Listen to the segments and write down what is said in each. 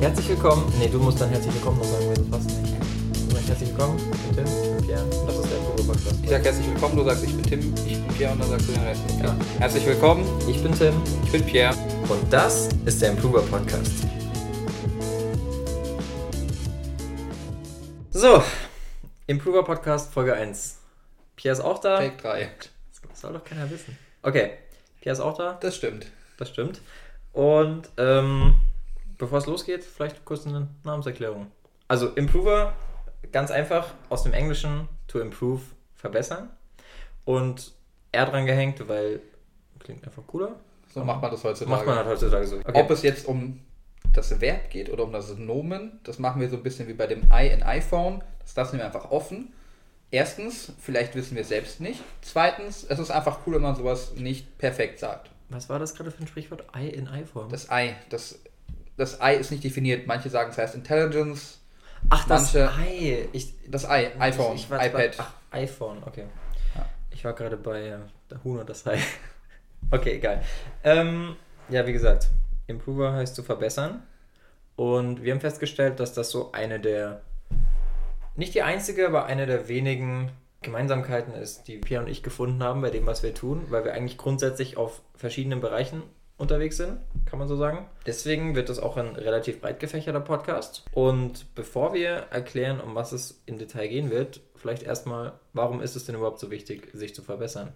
Herzlich willkommen. Ne, du musst dann herzlich willkommen noch sagen, weil das passt nicht. Du sagst herzlich willkommen, ich bin Tim, ich bin Pierre. Das ist der Improvr-Podcast. Ich sag herzlich willkommen, du sagst ich bin Tim, ich bin Pierre und dann sagst du den Rest. Ja. Herzlich willkommen, ich bin Tim, ich bin Pierre. Und das ist der Improvr-Podcast. So, Improvr-Podcast Folge 1. Pierre ist auch da. Take 3. Das soll doch keiner wissen. Okay, Pierre ist auch da. Das stimmt. Und bevor es losgeht, vielleicht kurz eine Namenserklärung. Also Improvr, ganz einfach, aus dem Englischen to improve, verbessern. Und R dran gehängt, weil klingt einfach cooler. So macht man das heutzutage. Macht man halt heutzutage so. Okay. Ob es jetzt um das Verb geht oder um das Nomen, das machen wir so ein bisschen wie bei dem I in iPhone. Das lassen wir einfach offen. Erstens, vielleicht wissen wir es selbst nicht. Zweitens, es ist einfach cool, wenn man sowas nicht perfekt sagt. Was war das gerade für ein Sprichwort? I in iPhone? Das I ist nicht definiert. Manche sagen, es heißt Intelligence. Ach, iPhone, iPad. iPhone, okay. Ja. Ich war gerade bei der Huhn und das Ei. Okay, egal. Ja, wie gesagt, Improvr heißt zu verbessern. Und wir haben festgestellt, dass das so eine der, nicht die einzige, aber eine der wenigen Gemeinsamkeiten ist, die Pierre und ich gefunden haben bei dem, was wir tun, weil wir eigentlich grundsätzlich auf verschiedenen Bereichen unterwegs sind, kann man so sagen. Deswegen wird das auch ein relativ breit gefächerter Podcast. Und bevor wir erklären, um was es im Detail gehen wird, vielleicht erstmal, warum ist es denn überhaupt so wichtig, sich zu verbessern?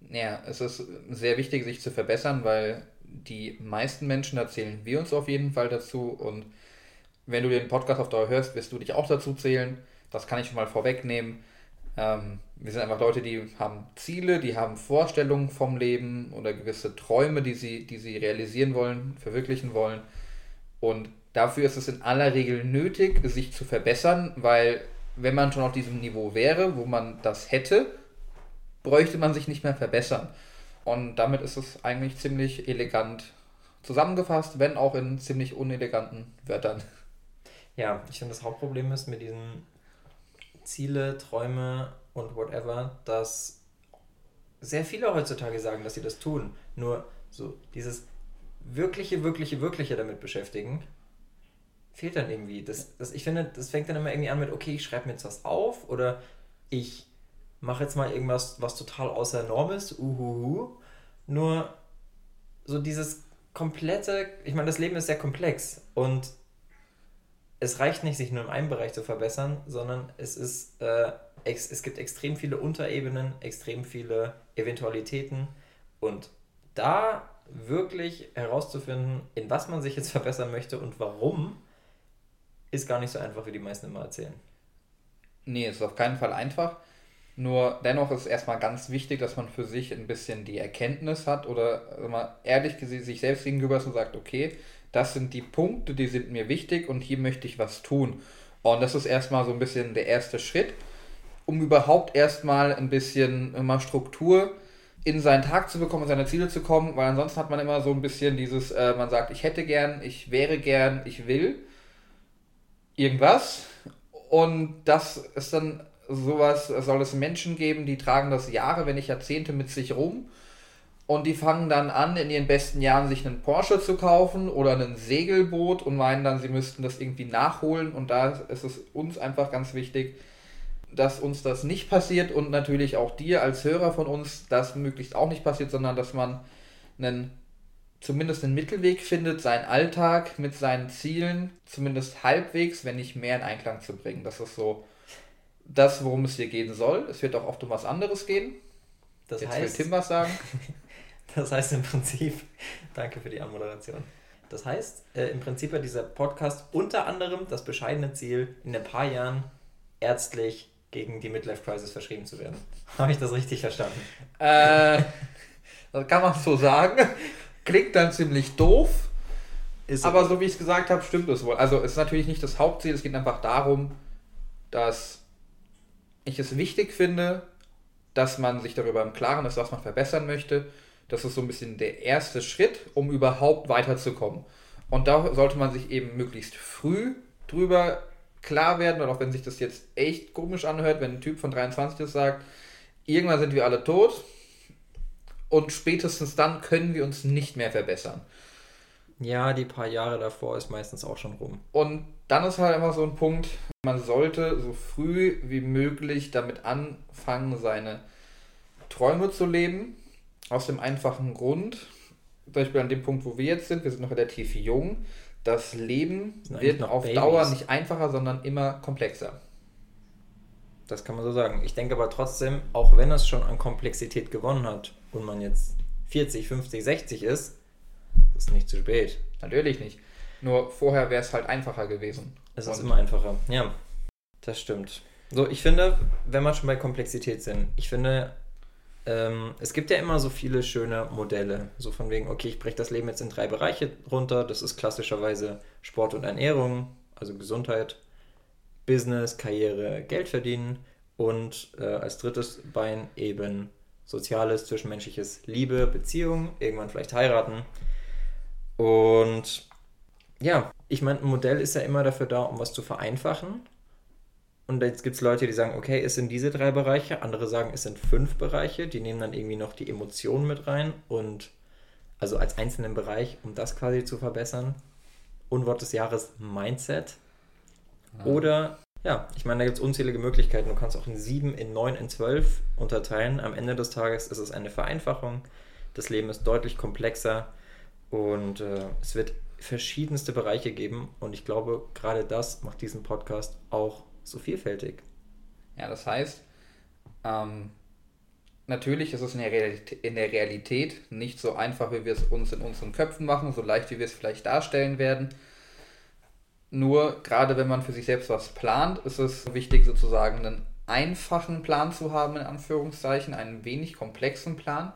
Naja, es ist sehr wichtig, sich zu verbessern, weil die meisten Menschen, da zählen wir uns auf jeden Fall dazu. Und wenn du den Podcast auf Dauer hörst, wirst du dich auch dazu zählen. Das kann ich schon mal vorwegnehmen. Wir sind einfach Leute, die haben Ziele, die haben Vorstellungen vom Leben oder gewisse Träume, die sie realisieren wollen, verwirklichen wollen. Und dafür ist es in aller Regel nötig, sich zu verbessern, weil wenn man schon auf diesem Niveau wäre, wo man das hätte, bräuchte man sich nicht mehr verbessern. Und damit ist es eigentlich ziemlich elegant zusammengefasst, wenn auch in ziemlich uneleganten Wörtern. Ja, ich finde, das Hauptproblem ist mit diesen Ziele, Träume und whatever, dass sehr viele heutzutage sagen, dass sie das tun. Nur so dieses wirkliche damit beschäftigen, fehlt dann irgendwie. Ich finde, das fängt dann immer irgendwie an mit, okay, ich schreibe mir jetzt was auf oder ich mache jetzt mal irgendwas, was total außer Norm ist. Nur so dieses komplette, ich meine, das Leben ist sehr komplex und es reicht nicht, sich nur in einem Bereich zu verbessern, sondern es gibt extrem viele Unterebenen, extrem viele Eventualitäten. Und da wirklich herauszufinden, in was man sich jetzt verbessern möchte und warum, ist gar nicht so einfach, wie die meisten immer erzählen. Nee, es ist auf keinen Fall einfach. Nur dennoch ist es erstmal ganz wichtig, dass man für sich ein bisschen die Erkenntnis hat oder mal ehrlich gesehen sich selbst gegenüber ist und sagt, okay, das sind die Punkte, die sind mir wichtig und hier möchte ich was tun. Und das ist erstmal so ein bisschen der erste Schritt, um überhaupt erstmal ein bisschen immer Struktur in seinen Tag zu bekommen, in seine Ziele zu kommen, weil ansonsten hat man immer so ein bisschen dieses, man sagt, ich hätte gern, ich wäre gern, ich will irgendwas. Und das ist dann sowas, soll es Menschen geben, die tragen das Jahre, wenn nicht Jahrzehnte mit sich rum. Und die fangen dann an, in ihren besten Jahren sich einen Porsche zu kaufen oder ein Segelboot und meinen dann, sie müssten das irgendwie nachholen. Und da ist es uns einfach ganz wichtig, dass uns das nicht passiert und natürlich auch dir als Hörer von uns, das möglichst auch nicht passiert, sondern dass man zumindest einen Mittelweg findet, seinen Alltag mit seinen Zielen zumindest halbwegs, wenn nicht mehr in Einklang zu bringen. Das ist so das, worum es hier gehen soll. Es wird auch oft um was anderes gehen. Jetzt will Tim was sagen. Das heißt im Prinzip, danke für die Anmoderation. Das heißt, im Prinzip hat dieser Podcast unter anderem das bescheidene Ziel, in ein paar Jahren ärztlich gegen die Midlife-Crisis verschrieben zu werden. Habe ich das richtig verstanden? Das kann man so sagen. Klingt dann ziemlich doof. Aber so wie ich es gesagt habe, stimmt es wohl. Also es ist natürlich nicht das Hauptziel, es geht einfach darum, dass ich es wichtig finde, dass man sich darüber im Klaren ist, was man verbessern möchte. Das ist so ein bisschen der erste Schritt, um überhaupt weiterzukommen. Und da sollte man sich eben möglichst früh drüber klar werden, und auch wenn sich das jetzt echt komisch anhört, wenn ein Typ von 23 das sagt, irgendwann sind wir alle tot und spätestens dann können wir uns nicht mehr verbessern. Ja, die paar Jahre davor ist meistens auch schon rum. Und dann ist halt einfach so ein Punkt, man sollte so früh wie möglich damit anfangen, seine Träume zu leben. Aus dem einfachen Grund, zum Beispiel an dem Punkt, wo wir jetzt sind, wir sind noch relativ jung, das Leben wird auf Dauer nicht einfacher, sondern immer komplexer. Das kann man so sagen. Ich denke aber trotzdem, auch wenn es schon an Komplexität gewonnen hat und man jetzt 40, 50, 60 ist, ist nicht zu spät. Natürlich nicht. Nur vorher wäre es halt einfacher gewesen. Es ist immer einfacher. Ja, das stimmt. So, ich finde, wenn wir schon bei Komplexität sind, ich finde, es gibt ja immer so viele schöne Modelle. So von wegen, okay, ich breche das Leben jetzt in 3 Bereiche runter. Das ist klassischerweise Sport und Ernährung, also Gesundheit, Business, Karriere, Geld verdienen und als drittes Bein eben Soziales, Zwischenmenschliches, Liebe, Beziehung, irgendwann vielleicht heiraten. Und ja, ich meine, ein Modell ist ja immer dafür da, um was zu vereinfachen. Und jetzt gibt es Leute, die sagen, okay, es sind diese 3 Bereiche. Andere sagen, es sind 5 Bereiche. Die nehmen dann irgendwie noch die Emotionen mit rein. Und also als einzelnen Bereich, um das quasi zu verbessern. Unwort des Jahres, Mindset. Ja. Oder, ja, ich meine, da gibt es unzählige Möglichkeiten. Du kannst auch in 7, in 9, in 12 unterteilen. Am Ende des Tages ist es eine Vereinfachung. Das Leben ist deutlich komplexer. Und es wird verschiedenste Bereiche geben. Und ich glaube, gerade das macht diesen Podcast auch so vielfältig. Ja, das heißt, natürlich ist es in der Realität nicht so einfach, wie wir es uns in unseren Köpfen machen, so leicht, wie wir es vielleicht darstellen werden. Nur, gerade wenn man für sich selbst was plant, ist es wichtig, sozusagen einen einfachen Plan zu haben, in Anführungszeichen, einen wenig komplexen Plan.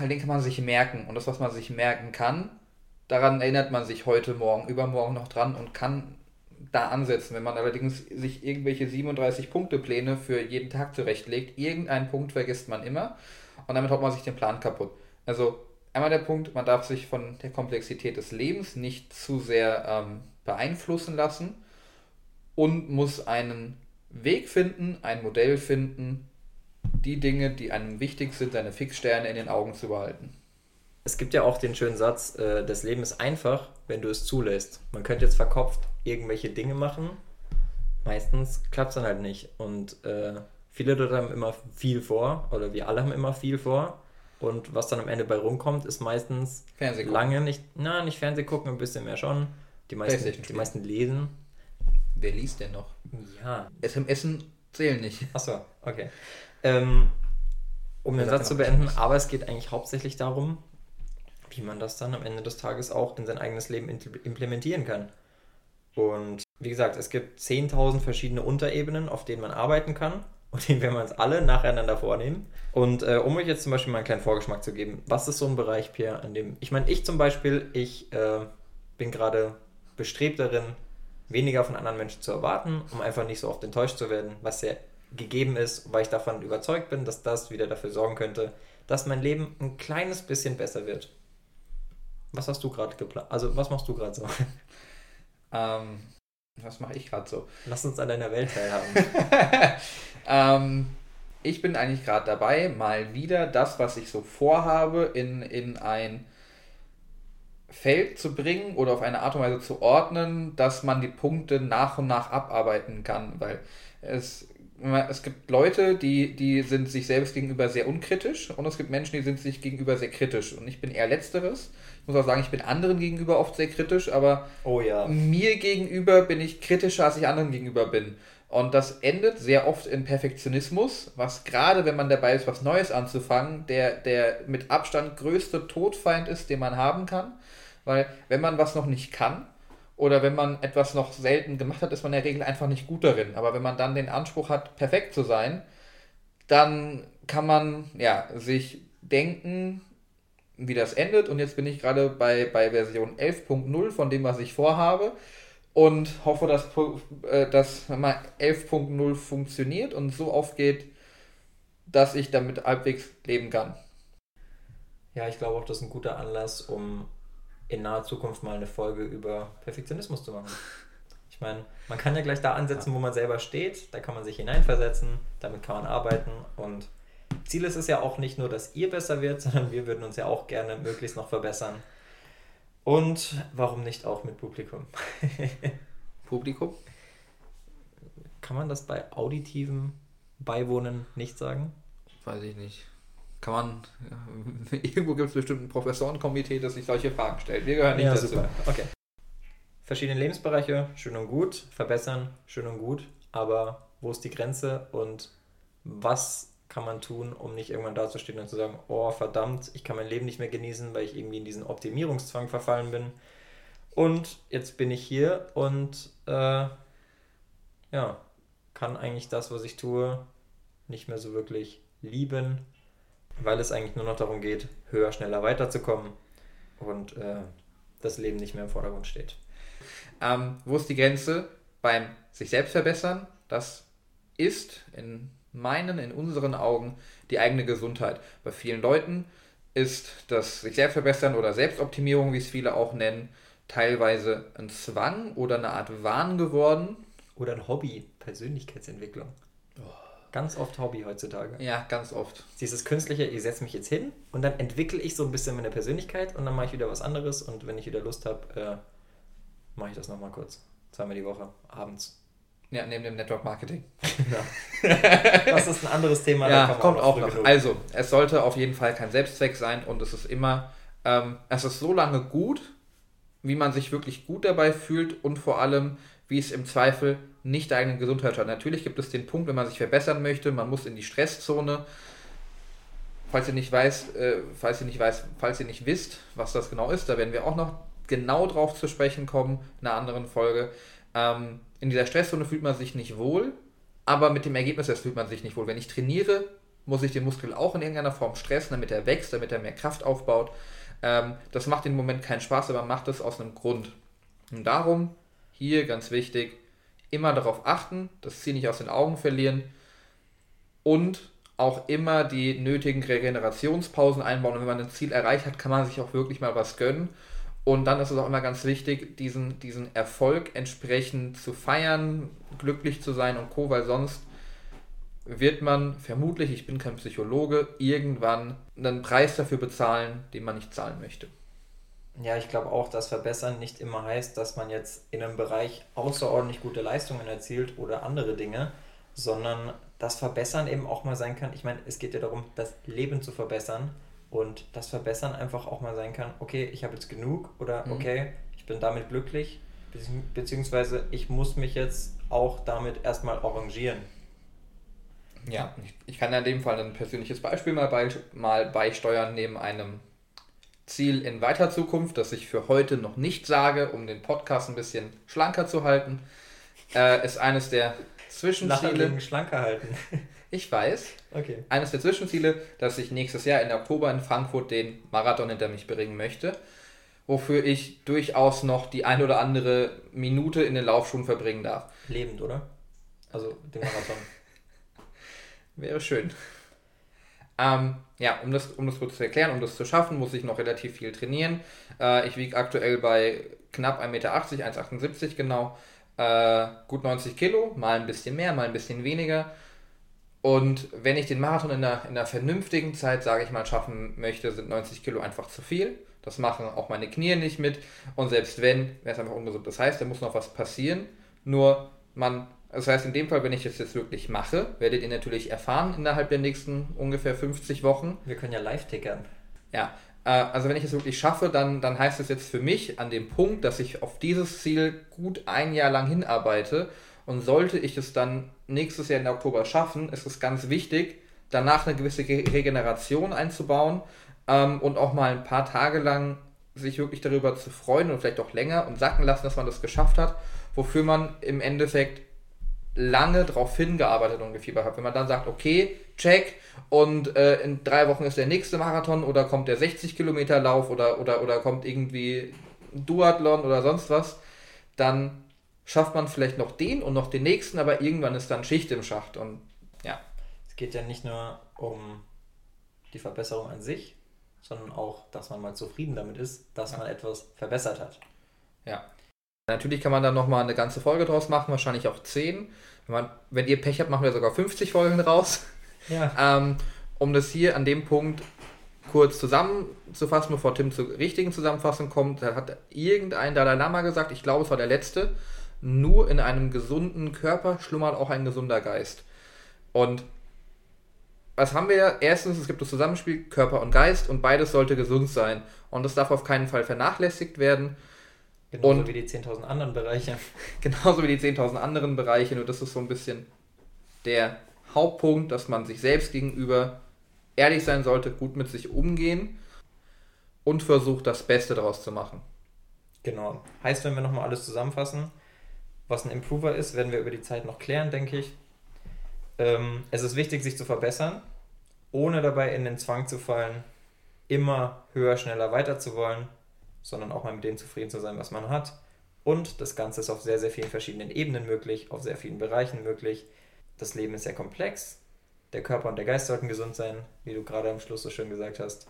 All den kann man sich merken. Und das, was man sich merken kann, daran erinnert man sich heute, morgen, übermorgen noch dran und kann da ansetzen. Wenn man allerdings sich irgendwelche 37-Punkte-Pläne für jeden Tag zurechtlegt, irgendeinen Punkt vergisst man immer und damit haut man sich den Plan kaputt. Also einmal der Punkt, man darf sich von der Komplexität des Lebens nicht zu sehr beeinflussen lassen und muss einen Weg finden, ein Modell finden, die Dinge, die einem wichtig sind, seine Fixsterne in den Augen zu behalten. Es gibt ja auch den schönen Satz, das Leben ist einfach, wenn du es zulässt. Man könnte jetzt verkopft irgendwelche Dinge machen, meistens klappt es dann halt nicht. Und viele dort haben immer viel vor, oder wir alle haben immer viel vor. Und was dann am Ende bei rumkommt, ist meistens lange nicht Fernseh gucken, ein bisschen mehr schon. Die meisten lesen. Wer liest denn noch? Ja. SMS zählen nicht. Achso, okay. Um den Satz zu beenden, aber es geht eigentlich hauptsächlich darum, wie man das dann am Ende des Tages auch in sein eigenes Leben implementieren kann. Und wie gesagt, es gibt 10.000 verschiedene Unterebenen, auf denen man arbeiten kann und die werden wir uns alle nacheinander vornehmen. Und um euch jetzt zum Beispiel mal einen kleinen Vorgeschmack zu geben, was ist so ein Bereich, Pierre, an dem, ich meine, ich zum Beispiel, ich bin gerade bestrebt darin, weniger von anderen Menschen zu erwarten, um einfach nicht so oft enttäuscht zu werden, was sehr gegeben ist, weil ich davon überzeugt bin, dass das wieder dafür sorgen könnte, dass mein Leben ein kleines bisschen besser wird. Was hast du gerade geplant? Also, was machst du gerade so? Was mache ich gerade so? Lass uns an deiner Welt teilhaben. Ich bin eigentlich gerade dabei, mal wieder das, was ich so vorhabe, in ein Feld zu bringen oder auf eine Art und Weise zu ordnen, dass man die Punkte nach und nach abarbeiten kann, weil es gibt Leute, die sind sich selbst gegenüber sehr unkritisch und es gibt Menschen, die sind sich gegenüber sehr kritisch und ich bin eher Letzteres. Ich muss auch sagen, ich bin anderen gegenüber oft sehr kritisch, aber mir gegenüber bin ich kritischer, als ich anderen gegenüber bin. Und das endet sehr oft in Perfektionismus, was gerade, wenn man dabei ist, was Neues anzufangen, der mit Abstand größte Todfeind ist, den man haben kann. Weil wenn man was noch nicht kann, oder wenn man etwas noch selten gemacht hat, ist man in der Regel einfach nicht gut darin. Aber wenn man dann den Anspruch hat, perfekt zu sein, dann kann man sich denken, wie das endet. Und jetzt bin ich gerade bei Version 11.0 von dem, was ich vorhabe und hoffe, dass 11.0 funktioniert und so aufgeht, dass ich damit halbwegs leben kann. Ja, ich glaube auch, das ist ein guter Anlass, um in naher Zukunft mal eine Folge über Perfektionismus zu machen. Ich meine, man kann ja gleich da ansetzen, wo man selber steht, da kann man sich hineinversetzen, damit kann man arbeiten und Ziel ist es ja auch nicht nur, dass ihr besser wird, sondern wir würden uns ja auch gerne möglichst noch verbessern Und warum nicht auch mit Publikum? Publikum? Kann man das bei auditivem Beiwohnen nicht sagen? Weiß ich nicht. Kann man, ja, irgendwo gibt es bestimmt ein Professorenkomitee, das sich solche Fragen stellt. Wir gehören nicht dazu. Super. Okay. Verschiedene Lebensbereiche, schön und gut. Verbessern, schön und gut. Aber wo ist die Grenze und was kann man tun, um nicht irgendwann dazustehen und zu sagen, oh verdammt, ich kann mein Leben nicht mehr genießen, weil ich irgendwie in diesen Optimierungszwang verfallen bin. Und jetzt bin ich hier und ja, kann eigentlich das, was ich tue, nicht mehr so wirklich lieben, weil es eigentlich nur noch darum geht, höher, schneller weiterzukommen und das Leben nicht mehr im Vordergrund steht. Wo ist die Grenze beim sich selbst verbessern? Das ist in unseren Augen die eigene Gesundheit. Bei vielen Leuten ist das sich selbst verbessern oder Selbstoptimierung, wie es viele auch nennen, teilweise ein Zwang oder eine Art Wahn geworden. Oder ein Hobby, Persönlichkeitsentwicklung. Oh. Ganz oft Hobby heutzutage. Ja, ganz oft. Dieses künstliche, ich setze mich jetzt hin und dann entwickle ich so ein bisschen meine Persönlichkeit und dann mache ich wieder was anderes und wenn ich wieder Lust habe, mache ich das nochmal kurz. 2-mal die Woche, abends. Ja, neben dem Network Marketing. Ja. Das ist ein anderes Thema. Ja, da kommt auch noch. Also, es sollte auf jeden Fall kein Selbstzweck sein und es ist immer, es ist so lange gut, wie man sich wirklich gut dabei fühlt und vor allem, wie es im Zweifel nicht der eigenen Gesundheit schadet. Natürlich gibt es den Punkt, wenn man sich verbessern möchte, man muss in die Stresszone. Falls ihr nicht wisst, was das genau ist, da werden wir auch noch genau drauf zu sprechen kommen in einer anderen Folge. In dieser Stresszone fühlt man sich nicht wohl, aber mit dem Ergebnis fühlt man sich nicht wohl. Wenn ich trainiere, muss ich den Muskel auch in irgendeiner Form stressen, damit er wächst, damit er mehr Kraft aufbaut. Das macht im Moment keinen Spaß, aber macht es aus einem Grund. Und darum, hier ganz wichtig, immer darauf achten, das Ziel nicht aus den Augen verlieren und auch immer die nötigen Regenerationspausen einbauen. Und wenn man ein Ziel erreicht hat, kann man sich auch wirklich mal was gönnen. Und dann ist es auch immer ganz wichtig, diesen Erfolg entsprechend zu feiern, glücklich zu sein und Co., weil sonst wird man vermutlich, ich bin kein Psychologe, irgendwann einen Preis dafür bezahlen, den man nicht zahlen möchte. Ja, ich glaube auch, dass Verbessern nicht immer heißt, dass man jetzt in einem Bereich außerordentlich gute Leistungen erzielt oder andere Dinge, sondern dass Verbessern eben auch mal sein kann, ich meine, es geht ja darum, das Leben zu verbessern. Und das Verbessern einfach auch mal sein kann, okay, ich habe jetzt genug oder okay, ich bin damit glücklich, beziehungsweise ich muss mich jetzt auch damit erstmal arrangieren. Ja, ich kann in dem Fall ein persönliches Beispiel mal beisteuern neben einem Ziel in weiter Zukunft, das ich für heute noch nicht sage, um den Podcast ein bisschen schlanker zu halten, ist eines der Zwischenziele. Schlanker halten. Ich weiß. Okay. Eines der Zwischenziele, dass ich nächstes Jahr im Oktober in Frankfurt den Marathon hinter mich bringen möchte, wofür ich durchaus noch die ein oder andere Minute in den Laufschuhen verbringen darf. Lebend, oder? Also den Marathon. Wäre schön. Ja, um das kurz zu erklären, um das zu schaffen, muss ich noch relativ viel trainieren. Ich wiege aktuell bei knapp 1,80 Meter, 1,78 genau, gut 90 Kilo, mal ein bisschen mehr, mal ein bisschen weniger. Und wenn ich den Marathon in einer vernünftigen Zeit, sage ich mal, schaffen möchte, sind 90 Kilo einfach zu viel. Das machen auch meine Knie nicht mit. Und selbst wenn, wäre es einfach ungesund. Das heißt, da muss noch was passieren. Das heißt, in dem Fall, wenn ich das jetzt wirklich mache, werdet ihr natürlich erfahren innerhalb der nächsten ungefähr 50 Wochen. Wir können ja live tickern. Ja, also wenn ich es wirklich schaffe, dann heißt es jetzt für mich an dem Punkt, dass ich auf dieses Ziel gut ein Jahr lang hinarbeite. Und sollte ich es dann nächstes Jahr im Oktober schaffen, ist es ganz wichtig, danach eine gewisse Regeneration einzubauen und auch mal ein paar Tage lang sich wirklich darüber zu freuen und vielleicht auch länger und sacken lassen, dass man das geschafft hat, wofür man im Endeffekt lange drauf hingearbeitet und gefiebert hat. Wenn man dann sagt, okay, check und in 3 Wochen ist der nächste Marathon oder kommt der 60 Kilometer Lauf oder kommt irgendwie Duathlon oder sonst was, dann schafft man vielleicht noch den und noch den nächsten, aber irgendwann ist dann Schicht im Schacht und ja. Es geht ja nicht nur um die Verbesserung an sich, sondern auch, dass man mal zufrieden damit ist, dass man etwas verbessert hat. Ja. Natürlich kann man da nochmal eine ganze Folge draus machen, wahrscheinlich auch 10. Wenn ihr Pech habt, machen wir sogar 50 Folgen draus. Ja. Um das hier an dem Punkt kurz zusammenzufassen, bevor Tim zur richtigen Zusammenfassung kommt, da hat irgendein Dalai Lama gesagt, ich glaube, es war der letzte, nur in einem gesunden Körper schlummert auch ein gesunder Geist. Und was haben wir ja? Erstens, es gibt das Zusammenspiel Körper und Geist und beides sollte gesund sein. Und das darf auf keinen Fall vernachlässigt werden. Genauso wie die 10.000 anderen Bereiche. Genauso wie die 10.000 anderen Bereiche, nur das ist so ein bisschen der Hauptpunkt, dass man sich selbst gegenüber ehrlich sein sollte, gut mit sich umgehen und versucht, das Beste daraus zu machen. Genau. Heißt, wenn wir nochmal alles zusammenfassen, was ein Improver ist, werden wir über die Zeit noch klären, denke ich. Es ist wichtig, sich zu verbessern, ohne dabei in den Zwang zu fallen, immer höher, schneller weiter zu wollen, sondern auch mal mit dem zufrieden zu sein, was man hat. Und das Ganze ist auf sehr, sehr vielen verschiedenen Ebenen möglich, auf sehr vielen Bereichen möglich. Das Leben ist sehr komplex. Der Körper und der Geist sollten gesund sein, wie du gerade am Schluss so schön gesagt hast.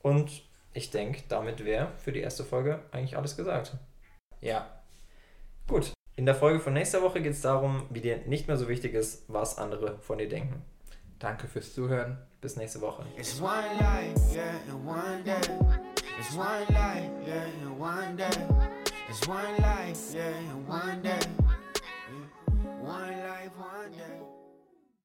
Und ich denke, damit wäre für die erste Folge eigentlich alles gesagt. Ja. Gut. In der Folge von nächster Woche geht es darum, wie dir nicht mehr so wichtig ist, was andere von dir denken. Danke fürs Zuhören. Bis nächste Woche. It's one life, yeah, and one day. It's one life, yeah, and one day. It's one life, yeah, and one day. One life, one day.